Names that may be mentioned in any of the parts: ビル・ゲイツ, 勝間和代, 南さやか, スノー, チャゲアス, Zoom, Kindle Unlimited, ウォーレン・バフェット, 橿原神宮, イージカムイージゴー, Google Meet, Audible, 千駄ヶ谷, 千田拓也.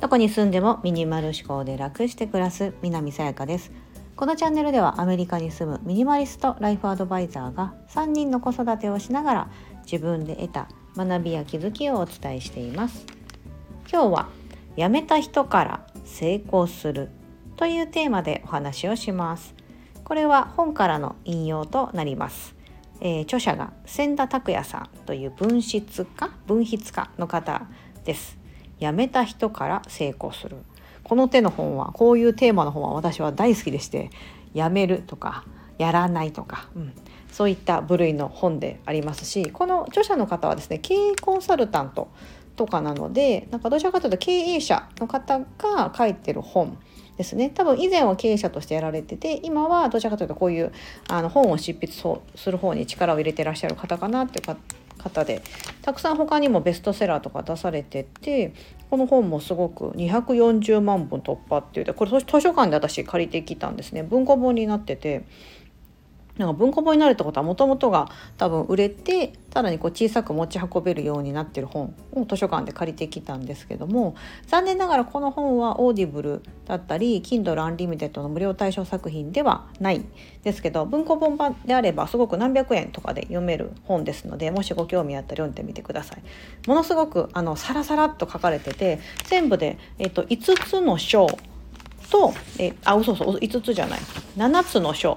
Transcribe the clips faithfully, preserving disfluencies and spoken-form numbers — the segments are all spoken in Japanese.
どこに住んでもミニマル思考で楽して暮らす南さやかです。このチャンネルではアメリカに住むミニマリストライフアドバイザーがさんにんの子育てをしながら自分で得た学びや気づきをお伝えしています。今日は辞めた人から成功するというテーマでお話をします。これは本からの引用となります。えー、著者が千田拓也さんという文筆家、文筆家の方です。辞めた人から成功する。この手の本はこういうテーマの本は私は大好きでして、辞めるとかやらないとか、うん、そういった部類の本でありますし、この著者の方はですね、経営コンサルタントとかなので、なんかどちらかというと経営者の方が書いてる本ですね。多分以前は経営者としてやられてて、今はどちらかというとこういうあの本を執筆する方に力を入れてらっしゃる方かなっていうか方で、たくさん他にもベストセラーとか出されてて、この本もすごくにひゃくよんじゅうまんぼん突破っていう、これ図書館で私借りてきたんですね。文庫本になってて、なんか文庫本になるってことはもともとが多分売れて、さらにこう小さく持ち運べるようになってる本を図書館で借りてきたんですけども、残念ながらこの本はオーディブルだったり Kindle Unlimited の無料対象作品ではないですけど、文庫本版であればすごく何百円とかで読める本ですので、もしご興味あったら読んでみてください。ものすごくあのサラサラっと書かれてて、全部で、えっと、いつつの章とえあ嘘そういつつじゃないななつの章、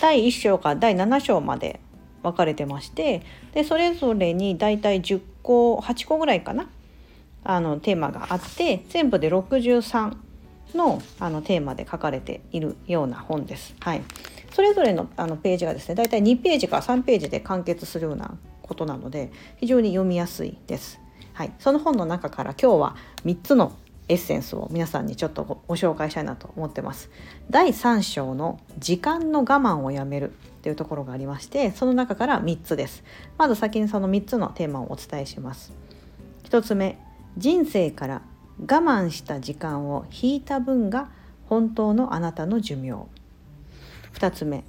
だいいっ章からだいなな章まで分かれてまして、でそれぞれにだいたいじゅっこはっこぐらいかな、あのテーマがあって、全部でろくじゅうさんの、 あのテーマで書かれているような本です。はい、それぞれの、 あのページがですね、だいたいにページからさんページで完結するようなことなので、非常に読みやすいです。はい、その本の中から今日はみっつのエッセンスを皆さんにちょっと ご, ご紹介したいなと思ってます。だいさん章の時間の我慢をやめるというところがありまして、その中からみっつです。まず先にそのみっつのテーマをお伝えします。ひとつめ、人生から我慢した時間を引いた分が本当のあなたの寿命。ふたつめ、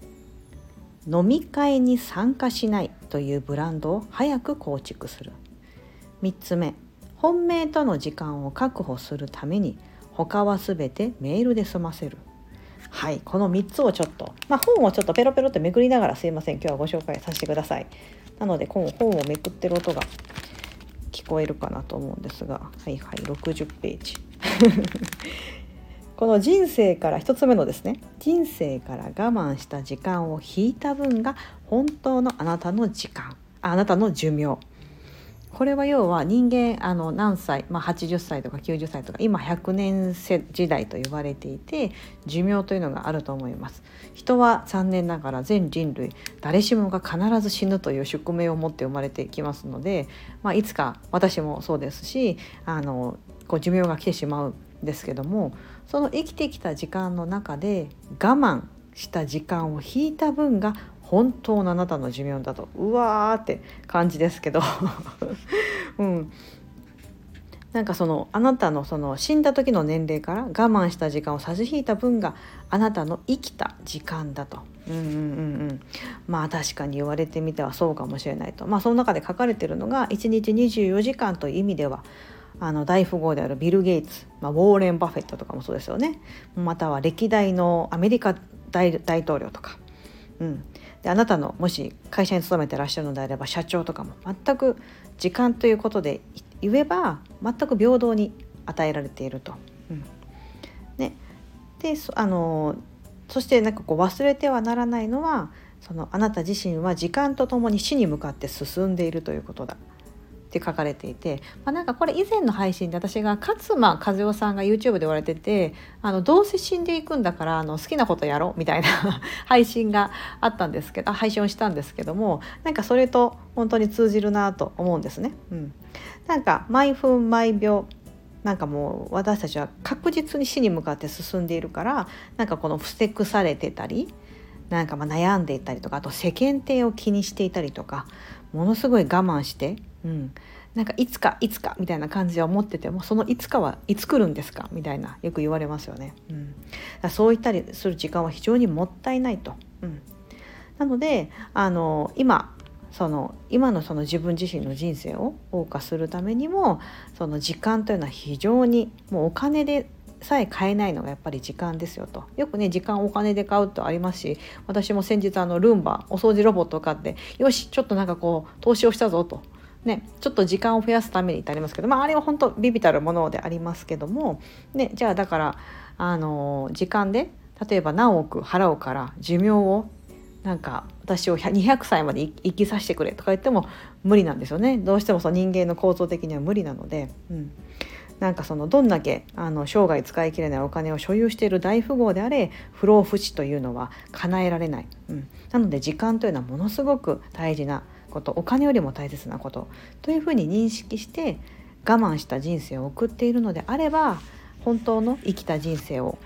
飲み会に参加しないというブランドを早く構築する。みっつめ、本命との時間を確保するために他はすべてメールで済ませる。はい、このみっつをちょっと、まあ、本をちょっとペロペロってめくりながら、すいません、今日はご紹介させてください。なので本をめくってる音が聞こえるかなと思うんですが、はいはい、ろくじゅうページこの人生からひとつめのですね、人生から我慢した時間を引いた分が本当のあなたの時間、あなたの寿命。これは要は人間あの何歳、まあ、はちじゅっさいとかきゅうじゅっさいとか、今ひゃくねん時代と言われていて、寿命というのがあると思います。人は残念ながら全人類誰しもが必ず死ぬという宿命を持って生まれてきますので、まあ、いつか私もそうですし、あのこう寿命が来てしまうんですけども、その生きてきた時間の中で我慢した時間を引いた分が本当のあなたの寿命だと、うわーって感じですけど、うん、なんかそのあなたのその死んだ時の年齢から我慢した時間を差し引いた分があなたの生きた時間だと、うんうんうんうん、まあ確かに言われてみてはそうかもしれないと。まあその中で書かれているのがいちにちにじゅうよじかんという意味では、あの大富豪であるビル・ゲイツ、まあ、ウォーレン・バフェットとかもそうですよね。または歴代のアメリカ 大, 大統領とか、うん。であなたのもし会社に勤めてらっしゃるのであれば社長とかも、全く時間ということで言えば全く平等に与えられていると、うんね、で そ, あのそしてなんかこう忘れてはならないのは、そのあなた自身は時間とともに死に向かって進んでいるということだって書かれていて、まあ、なんかこれ以前の配信で私が勝間和代さんが YouTube で言われてて、あのどうせ死んでいくんだから、あの好きなことやろうみたいな配信があったんですけど、配信をしたんですけども、なんかそれと本当に通じるなと思うんですね、うん、なんか毎分毎秒、なんかもう私たちは確実に死に向かって進んでいるから、なんかこのふせくされてたり、なんかまあ悩んでいたりとか、あと世間体を気にしていたりとか、ものすごい我慢して、うん、なんかいつかいつかみたいな感じは思ってても、そのいつかはいつ来るんですかみたいな、よく言われますよね、うん、そういったりする時間は非常にもったいないと、うん、なのであの今その今のその自分自身の人生を謳歌するためにも、その時間というのは非常に、もうお金でさえ買えないのがやっぱり時間ですよと。よくね、時間お金で買うとありますし、私も先日あのルンバお掃除ロボットを買って、よしちょっとなんかこう投資をしたぞとね、ちょっと時間を増やすためにってありますけど、まあ、あれは本当微々たるものでありますけども、ね、じゃあだからあの時間で例えば何億払うから寿命をなんか私をにひゃくさいまで生きさせてくれとか言っても無理なんですよね。どうしてもその人間の構造的には無理なので、うん、なんかそのどんだけあの生涯使い切れないお金を所有している大富豪であれ、不老不死というのは叶えられない、うん、なので時間というのはものすごく大事なこと、お金よりも大切なことというふうに認識して我慢した人生を送っているのであれば、本当の生きた人生を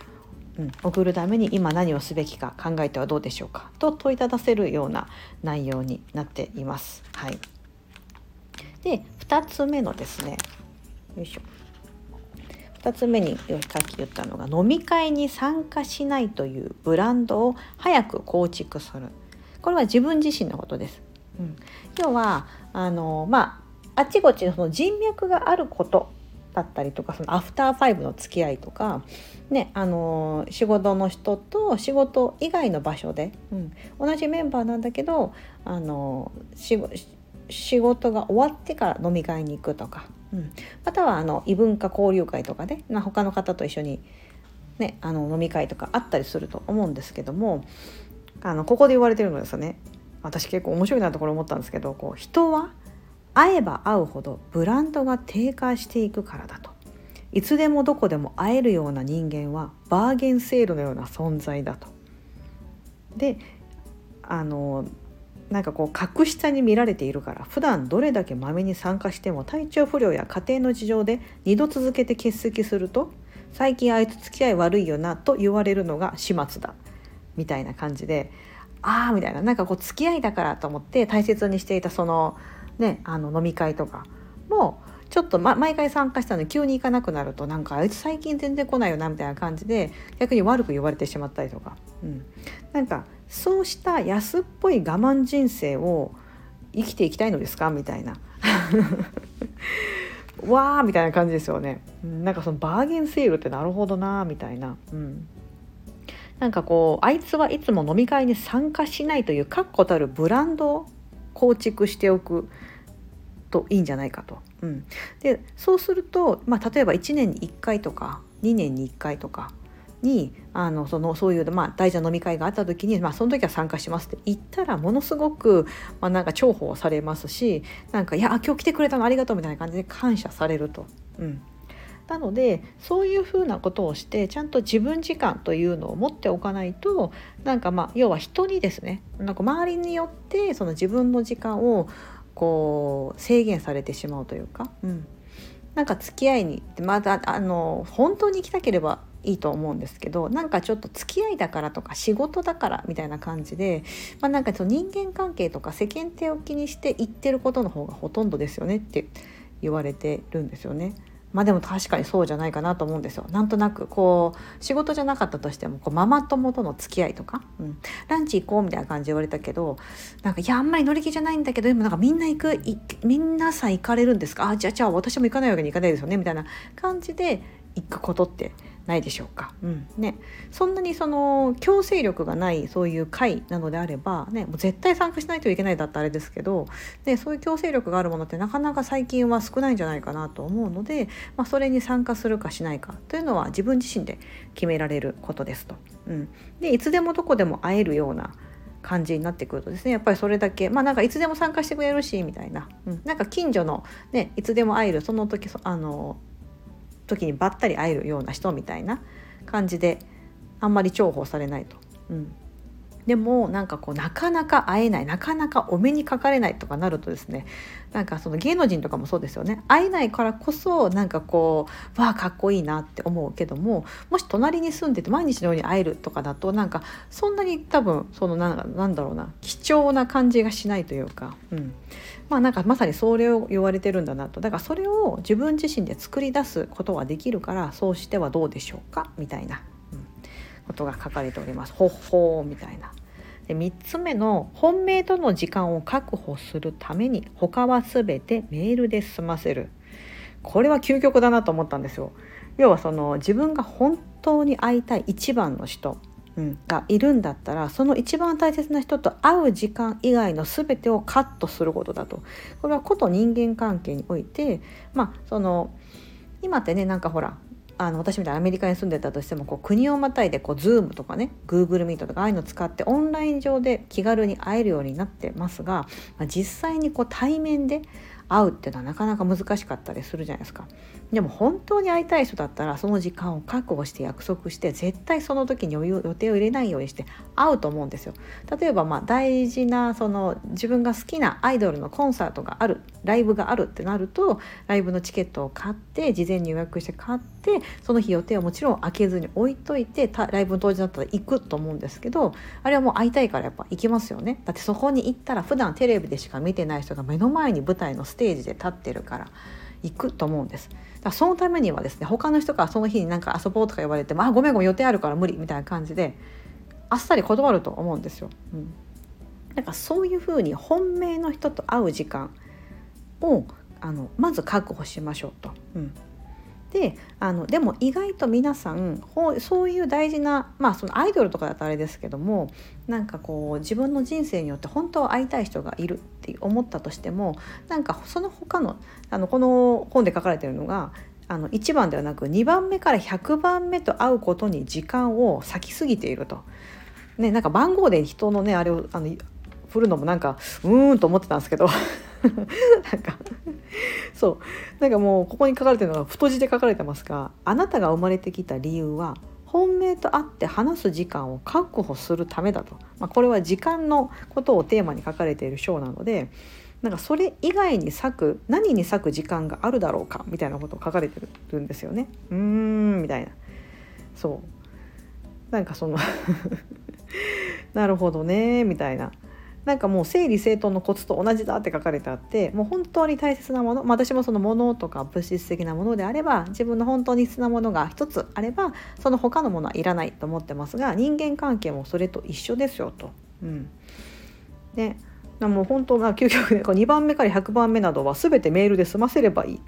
うん、送るために今何をすべきか考えてはどうでしょうかと問いただせるような内容になっています。はい、でふたつめのですね、よいしょ、ふたつめにさっき言ったのが、飲み会に参加しないというブランドを早く構築する。これは自分自身のことです。うん、要はあの、まあ、あちこちのその人脈があることだったりとか、そのアフターファイブの付き合いとか、ね、あの仕事の人と仕事以外の場所で、うん、同じメンバーなんだけどあのし仕事が終わってから飲み会に行くとか、うん、またはあの異文化交流会とかで、まあ、他の方と一緒に、ね、あの飲み会とかあったりすると思うんですけども、あのここで言われてるのですよね。私結構面白いなところ思ったんですけど、こう人は会えば会うほどブランドが低下していくからだと。いつでもどこでも会えるような人間はバーゲンセールのような存在だと。で、あのなんかこう格下に見られているから、普段どれだけまめに参加しても体調不良や家庭の事情でにど続けて欠席すると、最近あいつ付き合い悪いよなと言われるのが始末だみたいな感じで、ああみたいな、なんかこう付き合いだからと思って大切にしていたそのね、あの飲み会とかもちょっと、ま、毎回参加したのに急に行かなくなると、なんかあいつ最近全然来ないよなみたいな感じで逆に悪く言われてしまったりとか、うん、なんかそうした安っぽい我慢人生を生きていきたいのですかみたいなわーみたいな感じですよね。なんかそのバーゲンセールってなるほどなみたいな、うん、なんかこうあいつはいつも飲み会に参加しないという確固たるブランドを構築しておくといいんじゃないかと、うん、でそうすると、まあ、例えばいちねんにいっかいとかにねんにいっかいとかにあのそのそういう、まあ、大事な飲み会があった時に、まあ、その時は参加しますって言ったらものすごく、まあ、なんか重宝されますし、なんかいや今日来てくれたのありがとうみたいな感じで感謝されると、うん、なのでそういうふうなことをしてちゃんと自分時間というのを持っておかないと、なんかまあ要は人にですね、なんか周りによってその自分の時間をこう制限されてしまうというか、うん、なんか付き合いにまたあの本当に行きたければいいと思うんですけど、なんかちょっと付き合いだからとか仕事だからみたいな感じで、まあ、なんかその人間関係とか世間体を気にして言ってることの方がほとんどですよねって言われてるんですよね。まあでも確かにそうじゃないかなと思うんですよ。なんとなくこう仕事じゃなかったとしてもこうママ友との付き合いとか、うん、ランチ行こうみたいな感じで言われたけど、なんかいやあんまり乗り気じゃないんだけど、でもなんかみんな行くいみんなさん行かれるんですか、あじゃあじゃあ私も行かないわけにいかないですよねみたいな感じで行くことってないでしょうか、うんね、そんなにその強制力がないそういう会なのであれば、ね、もう絶対参加しないといけないだったらあれですけど、ね、そういう強制力があるものってなかなか最近は少ないんじゃないかなと思うので、まあ、それに参加するかしないかというのは自分自身で決められることですと、うん、でいつでもどこでも会えるような感じになってくるとですね、やっぱりそれだけまあなんかいつでも参加してくれるしみたいな、うん、なんか近所の、ね、いつでも会えるその時あの時にばったり会えるような人みたいな感じであんまり重宝されないと、うん、でもなんかこうなかなか会えない、なかなかお目にかかれないとかなるとですね、なんかその芸能人とかもそうですよね、会えないからこそなんかこうわあかっこいいなって思うけども、もし隣に住んでて毎日のように会えるとかだとなんかそんなに多分そのなんかなんだろうな貴重な感じがしないというか、うんまあ、なんかまさにそれを言われてるんだなと。だからそれを自分自身で作り出すことができるから、そうしてはどうでしょうかみたいな、うん、ことが書かれております。ほっほーみたいな。でみっつめの本命との時間を確保するために他は全てメールで済ませる。これは究極だなと思ったんですよ。要はその自分が本当に会いたい一番の人がいるんだったら、その一番大切な人と会う時間以外の全てをカットすることだと。これはこと人間関係において、まあその今ってね、なんかほらあの私みたいにアメリカに住んでたとしても、こう国をまたいでこう Zoom とかね Google Meet とかああいうの使ってオンライン上で気軽に会えるようになってますが、まあ、実際にこう対面で会うっていうのはなかなか難しかったりするじゃないですか。でも本当に会いたい人だったらその時間を確保して約束して絶対その時に予定を入れないようにして会うと思うんですよ。例えばまあ大事なその自分が好きなアイドルのコンサートがある、ライブがあるってなるとライブのチケットを買って事前に予約して買って、その日予定はもちろん開けずに置いといてライブの当日だったら行くと思うんですけど、あれはもう会いたいからやっぱ行きますよね。だってそこに行ったら普段テレビでしか見てない人が目の前に舞台のステージで立ってるから行くと思うんです。だからそのためにはですね、他の人からその日になんか遊ぼうとか言われても、あごめんごめん予定あるから無理みたいな感じであっさり断ると思うんですよ、うん、だからそういう風に本命の人と会う時間をあのまず確保しましょうと、うんで, あのでも意外と皆さんそういう大事な、まあ、そのアイドルとかだとあれですけども、なんかこう自分の人生によって本当は会いたい人がいるって思ったとしても、なんかその他 の, あのこの本で書かれているのがあのいちばんではなくにばんめからひゃくばんめと会うことに時間を割きすぎていると、ね、なんか番号で人のねあれをあの振るのもなんかうーんと思ってたんですけどなんかそうなんかもうここに書かれてるのが太字で書かれてますが、あなたが生まれてきた理由は本命と会って話す時間を確保するためだと、まあ、これは時間のことをテーマに書かれている章なので、なんかそれ以外に割く何に割く時間があるだろうかみたいなことを書かれてるんですよね。うーんみたいな、そうなんかそのなるほどねみたいな、なんかもう整理整頓のコツと同じだって書かれてあって、もう本当に大切なもの、まあ、私もその物とか物質的なものであれば自分の本当に必要なものが一つあればその他のものはいらないと思ってますが、人間関係もそれと一緒ですよと、うん、でもう本当な究極でにばんめからひゃくばんめなどは全てメールで済ませればいい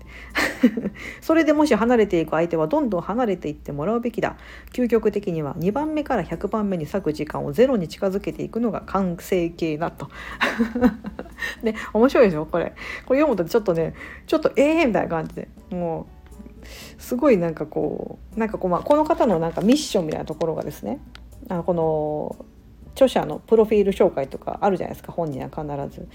それでもし離れていく相手はどんどん離れていってもらうべきだ。究極的にはにばんめからひゃくばんめに割く時間をゼロに近づけていくのが完成形だとで面白いでしょこれ。これ読むとちょっとねちょっとええー、みたいな感じで、もうすごいなんかこうなんかこう、まあ、この方のなんかミッションみたいなところがですね、あのこの著者のプロフィール紹介とかあるじゃないですか、本人は必ず、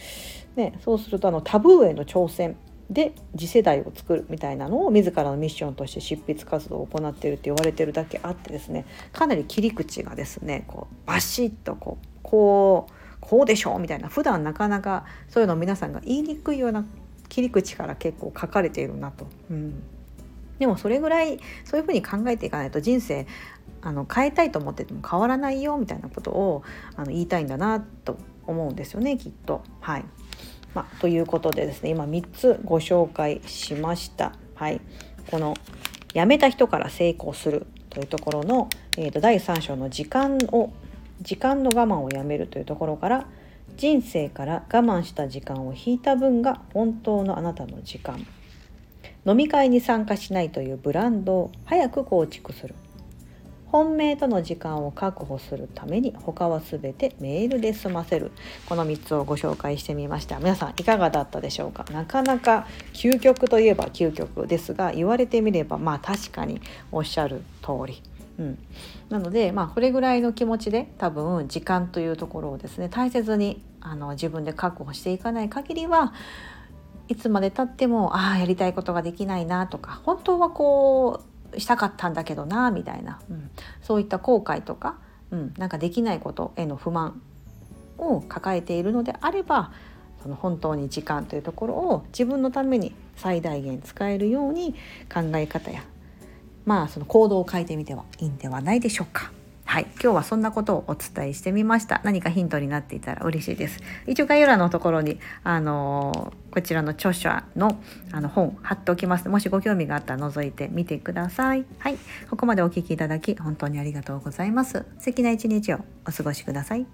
ね、そうするとあのタブーへの挑戦で次世代を作るみたいなのを自らのミッションとして執筆活動を行っているって言われてるだけあってですね、かなり切り口がですねこうバシッとこうこうこうでしょみたいな、普段なかなかそういうの皆さんが言いにくいような切り口から結構書かれているなと、うん、でもそれぐらいそういうふうに考えていかないと人生あの変えたいと思ってても変わらないよみたいなことをあの言いたいんだなと思うんですよねきっと。はい、まあ、ということでですね、今みっつご紹介しました、はい、このやめた人から成功するというところの、えーと、だいさん章の時間を時間の我慢をやめるというところから、人生から我慢した時間を引いた分が本当のあなたの時間、飲み会に参加しないというブランドを早く構築する、本命との時間を確保するために他はすべてメールで済ませる、このみっつをご紹介してみました。皆さんいかがだったでしょうか。なかなか究極といえば究極ですが、言われてみればまあ確かにおっしゃる通り、うん、なのでまあこれぐらいの気持ちで多分時間というところをですね大切にあの自分で確保していかない限りは、いつまで経ってもああやりたいことができないなとか、本当はこうしたかったんだけどなみたいな、うん、そういった後悔とか、うん、なんかできないことへの不満を抱えているのであれば、その本当に時間というところを自分のために最大限使えるように考え方や、まあその行動を変えてみてはいいんではないでしょうか。はい、今日はそんなことをお伝えしてみました。何かヒントになっていたら嬉しいです。一応概要欄のところにあのこちらの著者の、あの本貼っておきます。もしご興味があったら覗いてみてください。はい、ここまでお聞きいただき本当にありがとうございます。素敵な一日をお過ごしください。